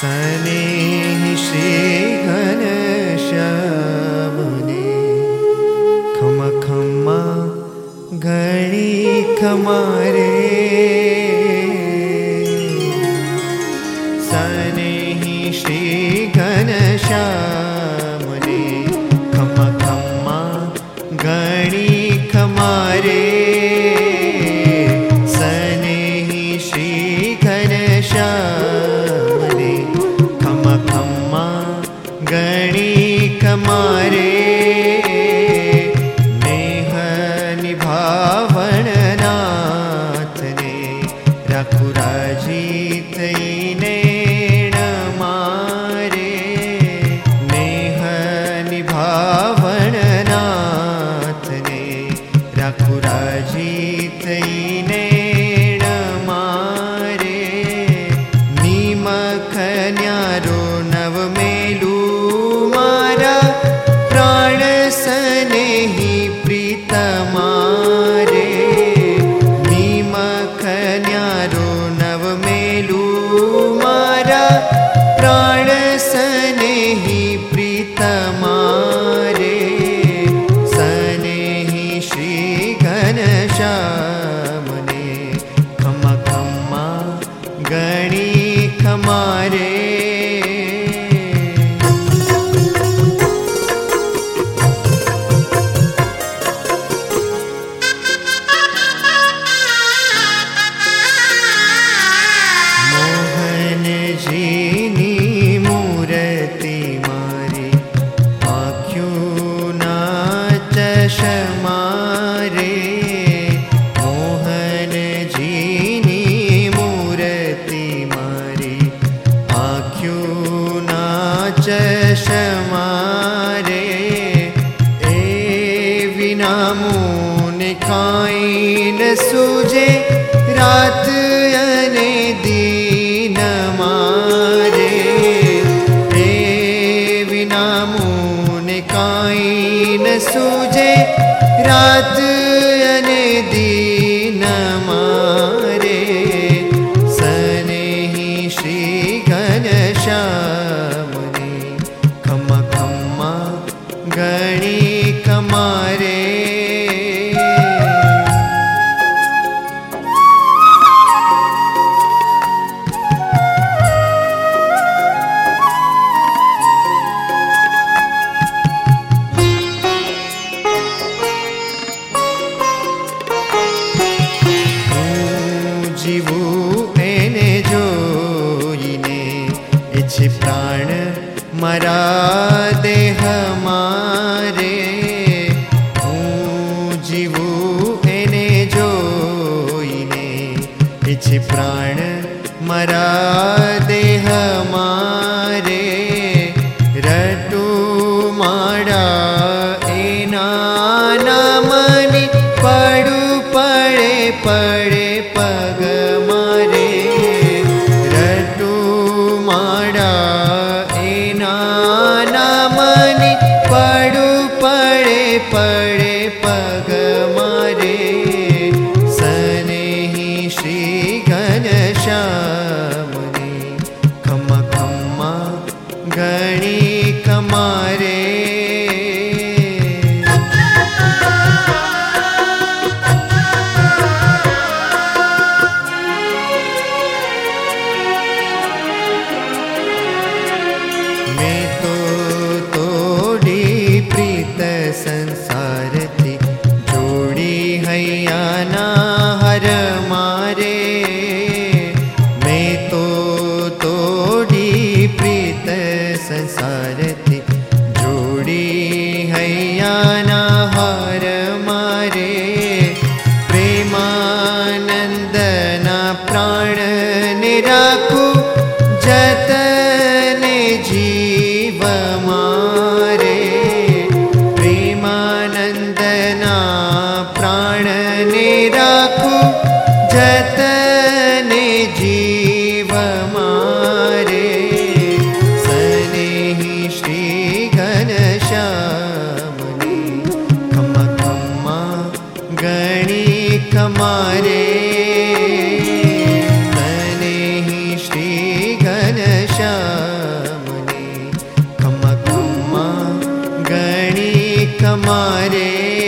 Sanehi Shree Ghanshyam ne khama khama gani khamare Sanehi Shree Ghanshyam ne khama khama gani khamare Sanehi Shree Ghanshyam गणी कमारे नेह निभावन नाथ ने रघुराजी तईने मारे नेह निभावन नाथ ने रघुराजी तईने मारे नीमख न्यारो नव मेलू सनेही प्रीतमारे नीमख न्यारो नव मेलू मारा प्राण सनेही प्रीतमारे सनेही श्री घनश्याम ने खम खम्मा गणी खमारे चशमारे मोहन जीनी मूर्ति मारी आँखों ना चशमारे ए विनामों ने खाई न सूझे रात अने दिन मारे ए विनामों ने खाई न सूझे रात अने दिन मारे सनेही श्री घनश्याम ने खम खम्मा गणी कमारे प्राण मरा देह मारे हूँ जीवू एने जोईने इच प्राण मरा देह मारे रटू मारा एना नामनी पड़ू पड़े पड़े पग मारे रटू मारा पड़ू पड़े पड़े पग मारे सनेही श्री घनश्याम ने खम खम्मा गणी कमारे संसार थी जोड़ी हैया ना हर मारे मैं तो तोड़ी प्रीत संसार थी जोड़ी हैया ना हर मारे प्रेमानंदना प्राण ने राखू जतने जीव मारे तुम्हारे।